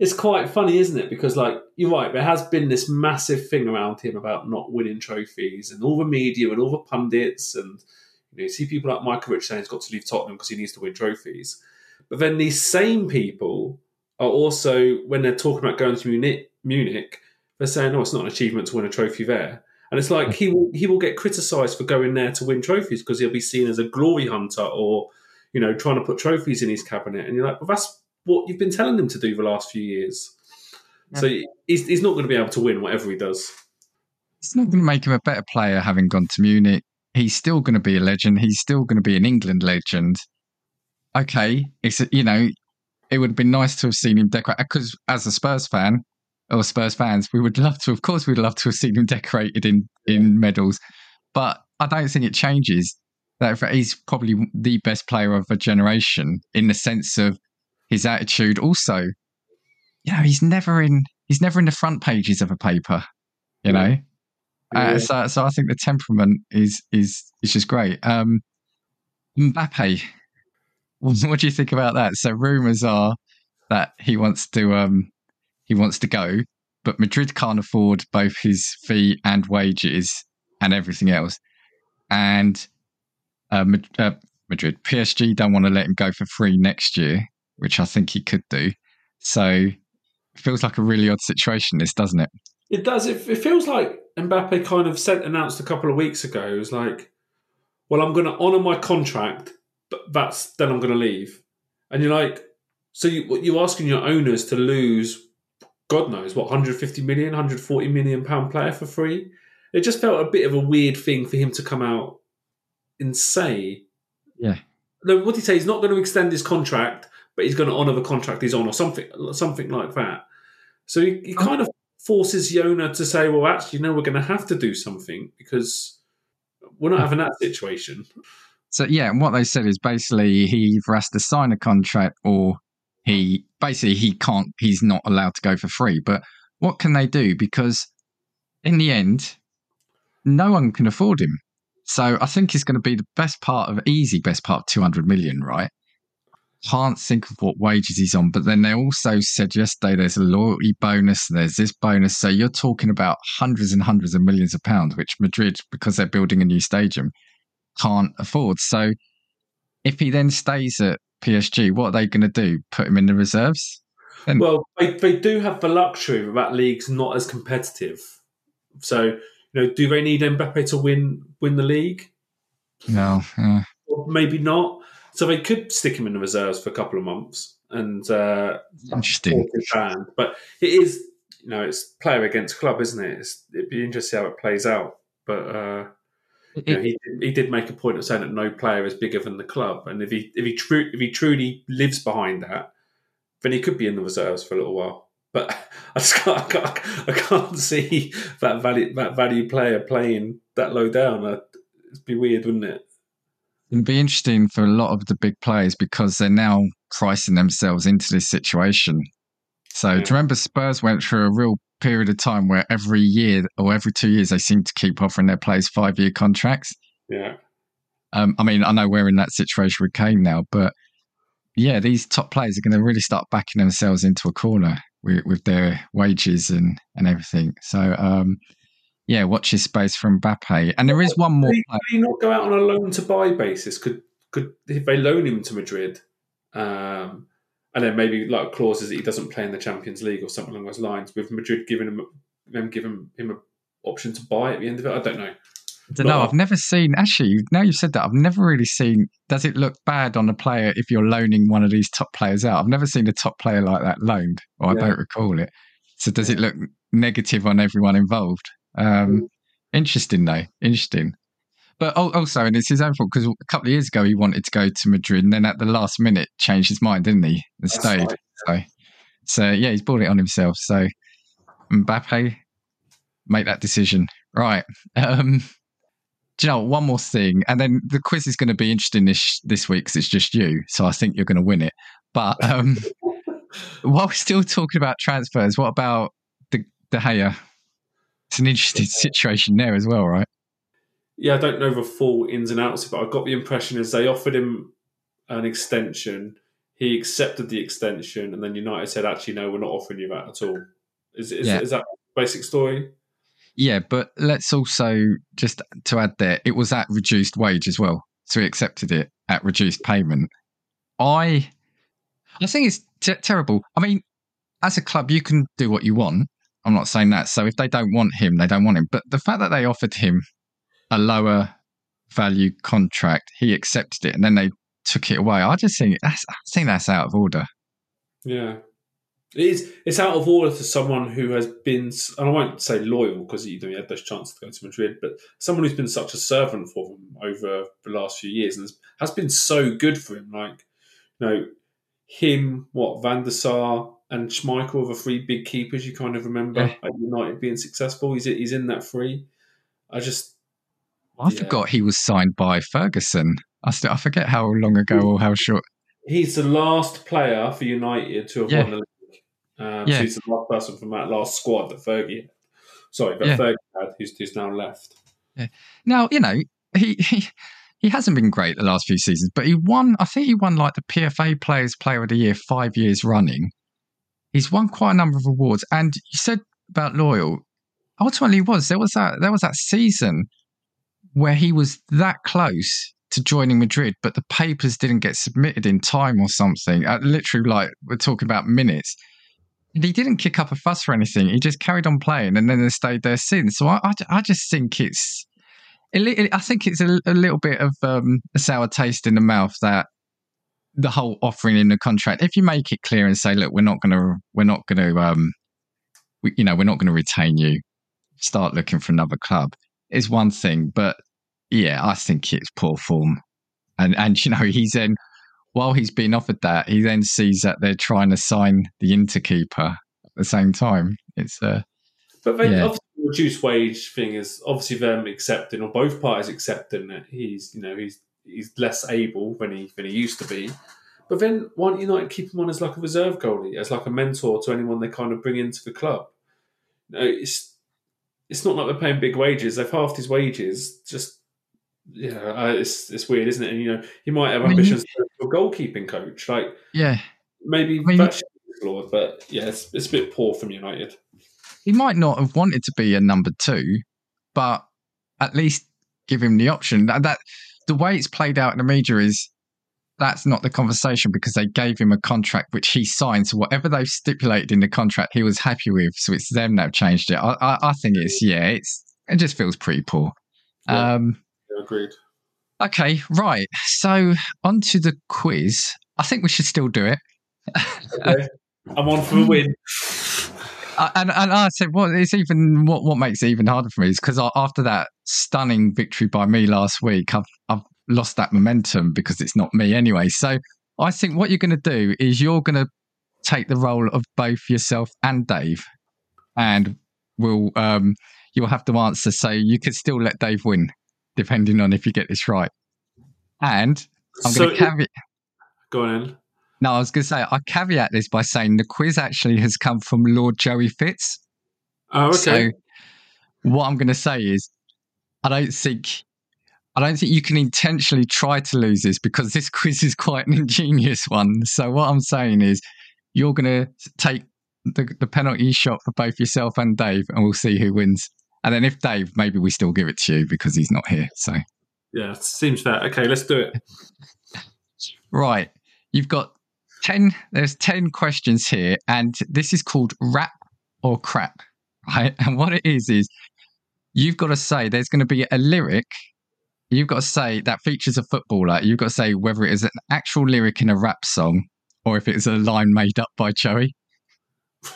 It's quite funny, isn't it? Because, like, you're right, there has been this massive thing around him about not winning trophies, and all the media and all the pundits, and you know, you see people like Michael Rich saying he's got to leave Tottenham because he needs to win trophies. But then these same people are also, when they're talking about going to Munich, Munich, they're saying, "Oh, it's not an achievement to win a trophy there." And it's like he will he will get criticised for going there to win trophies because he'll be seen as a glory hunter or, you know, trying to put trophies in his cabinet. And you're like, "Well, that's what you've been telling him to do the last few years." Yeah. So he's he's not going to be able to win whatever he does. It's not going to make him a better player having gone to Munich. He's still going to be a legend. He's still going to be an England legend. Okay, it's a, you know. It would have been nice to have seen him decorate, because as a Spurs fan, or Spurs fans, we would love to, of course, we'd love to have seen him decorated in, in medals. But I don't think it changes that he's probably the best player of a generation in the sense of his attitude. Also, you know, he's never in, he's never in the front pages of a paper, you know? Yeah. Uh, so, so I think the temperament is, is, is just great. Um, Mbappé. What do you think about that? So rumours are that he wants to um, he wants to go, but Madrid can't afford both his fee and wages and everything else. And uh, uh, Madrid, P S G don't want to let him go for free next year, which I think he could do. So it feels like a really odd situation, this, doesn't it? It does. It, it feels like Mbappe kind of said, announced a couple of weeks ago, it was like, well, I'm going to honour my contract, but that's then I'm going to leave. And you're like, so you, you're asking your owners to lose, God knows, what, one hundred fifty million, one hundred forty million pound player for free? It just felt a bit of a weird thing for him to come out and say. Yeah. No, what did he say? He's not going to extend his contract, but he's going to honour the contract he's on, or something, something like that. So it, it kind of forces the owner to say, well, actually, no, we're going to have to do something because we're not having that situation. So, yeah, and what they said is basically he either has to sign a contract or he basically he can't, he's not allowed to go for free. But what can they do? Because in the end, no one can afford him. So I think it's going to be the best part of, easy best part of two hundred million, right? Can't think of what wages he's on. But then they also said yesterday there's a loyalty bonus, there's this bonus. So you're talking about hundreds and hundreds of millions of pounds, which Madrid, because they're building a new stadium, can't afford. So if he then stays at P S G, what are they going to do? Put him in the reserves? Then- well, they, they do have the luxury of that league's not as competitive. So, you know, do they need Mbappé to win win the league? No. Uh... Maybe not. So they could stick him in the reserves for a couple of months and uh, interesting. But it is, you know, it's player against club, isn't it? It's, it'd be interesting how it plays out. But uh, it, you know, he he did make a point of saying that no player is bigger than the club, and if he if he tru- if he truly lives behind that, then he could be in the reserves for a little while. But I just can't, I can't, I can't see that value that value player playing that low down. It'd be weird, wouldn't it? It'd be interesting for a lot of the big players because they're now pricing themselves into this situation. So yeah. Do you remember Spurs went through a real period of time where every year or every two years they seemed to keep offering their players five-year contracts? Yeah. Um, I mean, I know we're in that situation with Kane now, but yeah, these top players are going to really start backing themselves into a corner with, with their wages and, and everything. So, um yeah, watch his space from Mbappe. And there is one more. Could he not go out on a loan to buy basis? Could could if they loan him to Madrid? Um, and then maybe like clauses that he doesn't play in the Champions League or something along those lines, with Madrid giving him them giving him an option to buy at the end of it. I don't know. I don't know. I've never seen, actually, now you've said that, I've never really seen, does it look bad on a player if you're loaning one of these top players out? I've never seen a top player like that loaned, or yeah. I don't recall it. So does it look negative on everyone involved? Um, interesting though, interesting. But also, and it's his own fault because a couple of years ago he wanted to go to Madrid, and then at the last minute changed his mind, didn't he? And stayed. Right. So, so yeah, he's brought it on himself. So Mbappe, make that decision, right? Um, do you know one more thing? And then the quiz is going to be interesting this this week because it's just you. So I think you're going to win it. But um, while we're still talking about transfers, what about De, De Gea? It's an interesting situation there as well, right? Yeah, I don't know the full ins and outs, but I got the impression as they offered him an extension, he accepted the extension, and then United said, actually, no, we're not offering you that at all. Is, is, yeah. is that the basic story? Yeah, but let's also, just to add there, it was at reduced wage as well. So he accepted it at reduced payment. I, I think it's t- terrible. I mean, as a club, you can do what you want. I'm not saying that. So if they don't want him, they don't want him. But the fact that they offered him a lower value contract, he accepted it, and then they took it away. I just think that's, I think that's out of order. Yeah. It is, it's out of order to someone who has been, and I won't say loyal because he had those chances to go to Madrid, but someone who's been such a servant for them over the last few years and has been so good for him. Like, you know, him, what, Van der Sar, and Schmeichel are the three big keepers you kind of remember yeah. at United being successful. He's he's in that three. I just... I yeah. forgot he was signed by Ferguson. I, still, I forget how long ago or how short. He's the last player for United to have yeah. won the league. Um, yeah. So he's the last person from that last squad that Fergie had. Sorry, that yeah. Fergie had, who's, who's now left. Yeah. Now, you know, he, he he hasn't been great the last few seasons, but he won, I think he won like the P F A Players Player of the Year five years running. He's won quite a number of awards. And you said about loyal. Ultimately, he was. There was that there was that season where he was that close to joining Madrid, but the papers didn't get submitted in time or something. Uh, literally, like, we're talking about minutes. And he didn't kick up a fuss or anything. He just carried on playing, and then they stayed there since. So I, I, I just think it's... It, I think it's a, a little bit of um, a sour taste in the mouth that the whole offering in the contract. If you make it clear and say, "Look, we're not going to, we're not going to, um, we, you know, we're not going to retain you. Start looking for another club," is one thing. But yeah, I think it's poor form. And and you know, he's then while he's being offered that, he then sees that they're trying to sign the Inter keeper the same time. It's uh, but then yeah. obviously the reduced wage thing is obviously them accepting, or both parties accepting, that he's you know he's he's less able than he than he used to be. But then why don't United keep him on as like a reserve goalie, as like a mentor to anyone they kind of bring into the club? You know, it's it's not like they're paying big wages; they've halved his wages. Just yeah, it's it's weird, isn't it? And you know, he might have I mean, ambitions you... for a goalkeeping coach, like yeah, maybe I mean, that should be explored. But yeah, it's it's a bit poor from United. He might not have wanted to be a number two, but at least give him the option. That, that the way it's played out in the media is. That's not the conversation, because they gave him a contract which he signed. So whatever they've stipulated in the contract, he was happy with. So it's them that have changed it. I, I, I think it's, yeah, it's it just feels pretty poor. Yeah, um, yeah, agreed. Okay, right. So on to the quiz. I think we should still do it. Okay. I'm on for a win. I, and, and I said, well, it's even what, what makes it even harder for me is because after that stunning victory by me last week, I've, I've lost that momentum because it's not me anyway. So I think what you're going to do is you're going to take the role of both yourself and Dave, and we'll um, you'll have to answer. So you could still let Dave win, depending on if you get this right. And I'm so going to caveat. Go on. In. No, I was going to say I caveat this by saying the quiz actually has come from Lord Joey Fitz. Oh, okay. So what I'm going to say is, I don't think. I don't think you can intentionally try to lose this because this quiz is quite an ingenious one. So what I'm saying is you're going to take the, the penalty shot for both yourself and Dave, and we'll see who wins. And then if Dave, maybe we still give it to you because he's not here. So yeah, seems fair. Okay, let's do it. Right. You've got ten, there's ten questions here, and this is called Rap or Crap, right? And what it is, is you've got to say there's going to be a lyric. You've got to say that features a footballer. You've got to say whether it is an actual lyric in a rap song or if it's a line made up by Joey.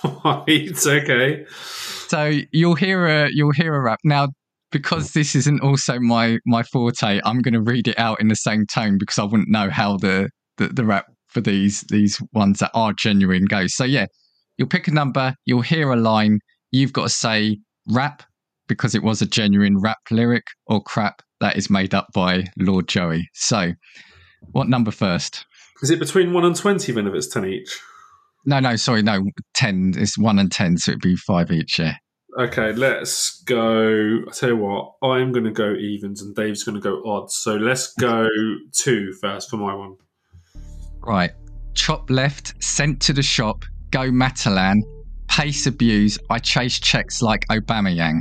It's okay. So you'll hear a you'll hear a rap. Now, because this isn't also my, my forte, I'm going to read it out in the same tone because I wouldn't know how the, the, the rap for these these ones that are genuine goes. So yeah, you'll pick a number. You'll hear a line. You've got to say rap because it was a genuine rap lyric, or crap. That is made up by Lord Joey. So, what number first? Is it between one and twenty then if it's ten each? No, no, sorry, no, ten. It's one and ten, so it'd be five each, yeah. Okay, let's go. I'll tell you what, I'm going to go evens and Dave's going to go odds. So, let's go two first for my one. Right. Chop left, sent to the shop, go Matalan, pace abuse, I chase checks like Aubameyang.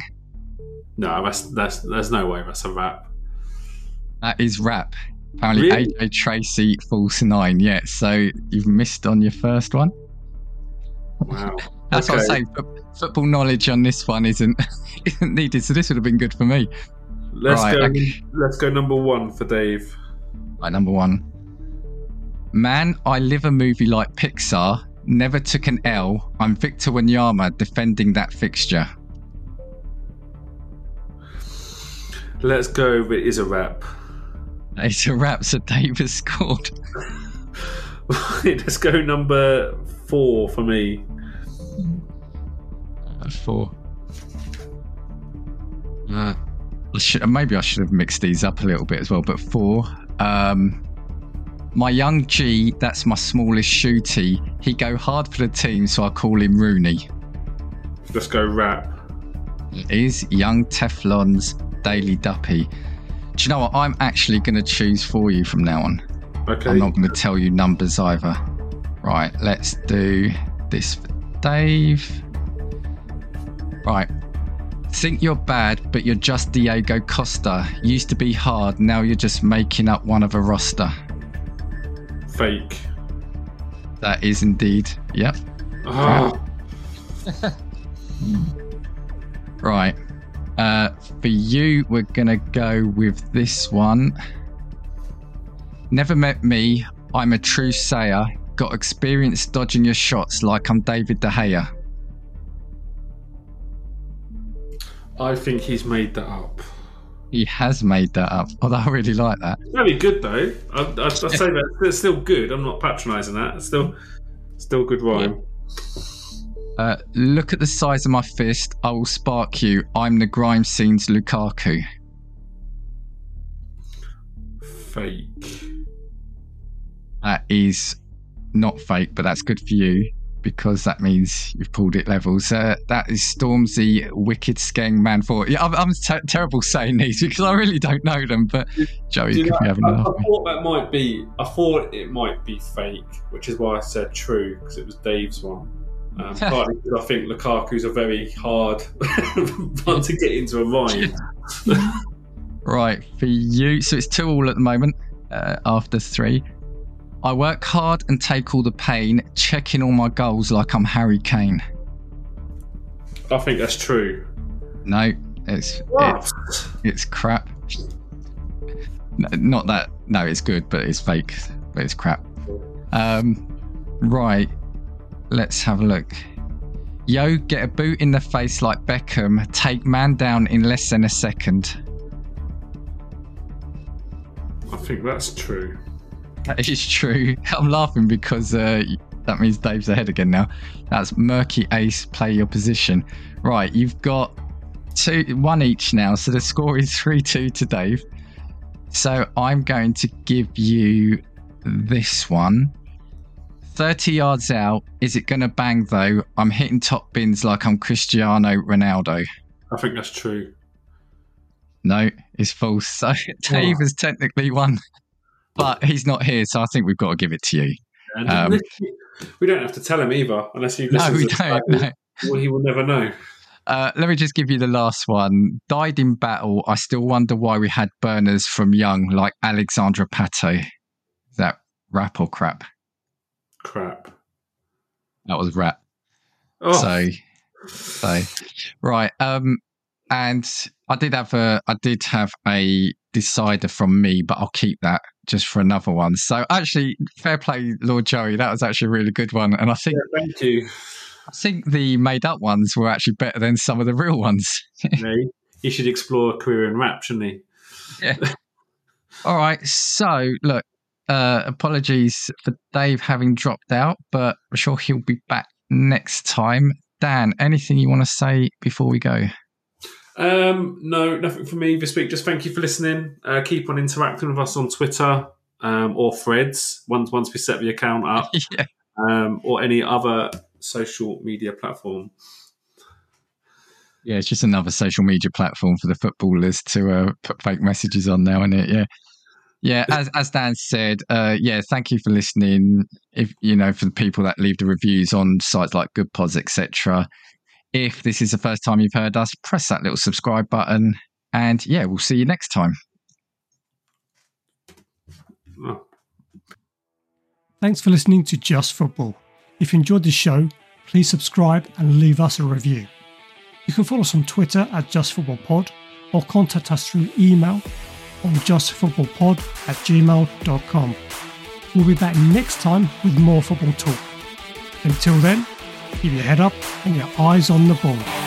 No, that's, that's, there's no way that's a rap. That is rap. Apparently, really? A J Tracy falls nine. Yeah, so you've missed on your first one. Wow. That's okay. What I say. Football knowledge on this one isn't isn't needed. So this would have been good for me. Let's right, go. Okay. Let's go number one for Dave. Right, number one. Man, I live a movie like Pixar. Never took an L. I'm Victor Wanyama defending that fixture. Let's go with it is a rap. It's a rap, so Dave has scored. Let's go number four for me. Uh, four. Uh, I should, maybe I should have mixed these up a little bit as well, but four. Um, my young G, that's my smallest shooty. He go hard for the team, so I call him Rooney. Let's go rap. It is young Teflon's Daily Duppy. Do you know what? I'm actually going to choose for you from now on. Okay. I'm not going to tell you numbers either. Right, let's do this for Dave. Right. Think you're bad, but you're just Diego Costa. Used to be hard, now you're just making up one of a roster. Fake. That is indeed. Yep. Oh. Right. Right. Uh, for you, we're going to go with this one. Never met me. I'm a true sayer. Got experience dodging your shots like I'm David De Gea. I think he's made that up. He has made that up. Although I really like that. It's really good, though. I, I, I say that it's still good. I'm not patronising that. It's still, still good rhyme. Yeah. Uh, look at the size of my fist. I will spark you. I'm the grime scene's Lukaku. Fake. That is not fake, but that's good for you because that means you've pulled it levels. Uh, that is Stormzy Wicked Skeng Man four. Yeah, I'm, I'm ter terrible saying these because I really don't know them, but Joey could know, be having I, a laugh. I thought that might be, I thought it might be fake, which is why I said true, because it was Dave's one. Um, partly because I think Lukaku's a very hard one to get into a rhyme. Right, for you. So it's two all at the moment uh, after three. I work hard and take all the pain, checking all my goals like I'm Harry Kane. I think that's true. No, it's it's, it's crap. No, not that. No, it's good, but it's fake. But it's crap. Um, right. Let's have a look. Yo, get a boot in the face like Beckham. Take man down in less than a second. I think that's true. That is true. I'm laughing because uh, that means Dave's ahead again now. That's Murky Ace, play your position. Right, you've got two, one each now. So the score is three two to Dave. So I'm going to give you this one. thirty yards out, is it going to bang though? I'm hitting top bins like I'm Cristiano Ronaldo. I think that's true. No, it's false. So Dave has technically won, but he's not here, so I think we've got to give it to you. Yeah, um, we don't have to tell him either, unless you listen no, we to don't, no. Well, he will never know. Uh, let me just give you the last one. Died in battle. I still wonder why we had burners from young, like Alexandra Pato. Is that rap or crap? Crap. That was rap. Oh. So, so right. Um, and I did have a, I did have a decider from me, but I'll keep that just for another one. So actually, fair play, Lord Joey. That was actually a really good one, and I think yeah, thank you. I think the made-up ones were actually better than some of the real ones. Really? He should explore a career in rap, shouldn't he? Yeah. All right. So look. Uh, apologies for Dave having dropped out, but I'm sure he'll be back next time. Dan, anything you want to say before we go? Um, no, nothing from me this week. Just thank you for listening. Uh, keep on interacting with us on Twitter um, or threads once once we set the account up yeah. um, or any other social media platform. Yeah, it's just another social media platform for the footballers to uh, put fake messages on now, isn't it? Yeah. Yeah, as as Dan said, uh, yeah, thank you for listening. If you know, for the people that leave the reviews on sites like Good Pods, et cetera. If this is the first time you've heard us, press that little subscribe button, and yeah, we'll see you next time. Thanks for listening to Just Football. If you enjoyed this show, please subscribe and leave us a review. You can follow us on Twitter at Just Football Pod or contact us through email on just football pod at gmail dot com. We'll be back next time with more football talk. Until then, keep your head up and your eyes on the ball.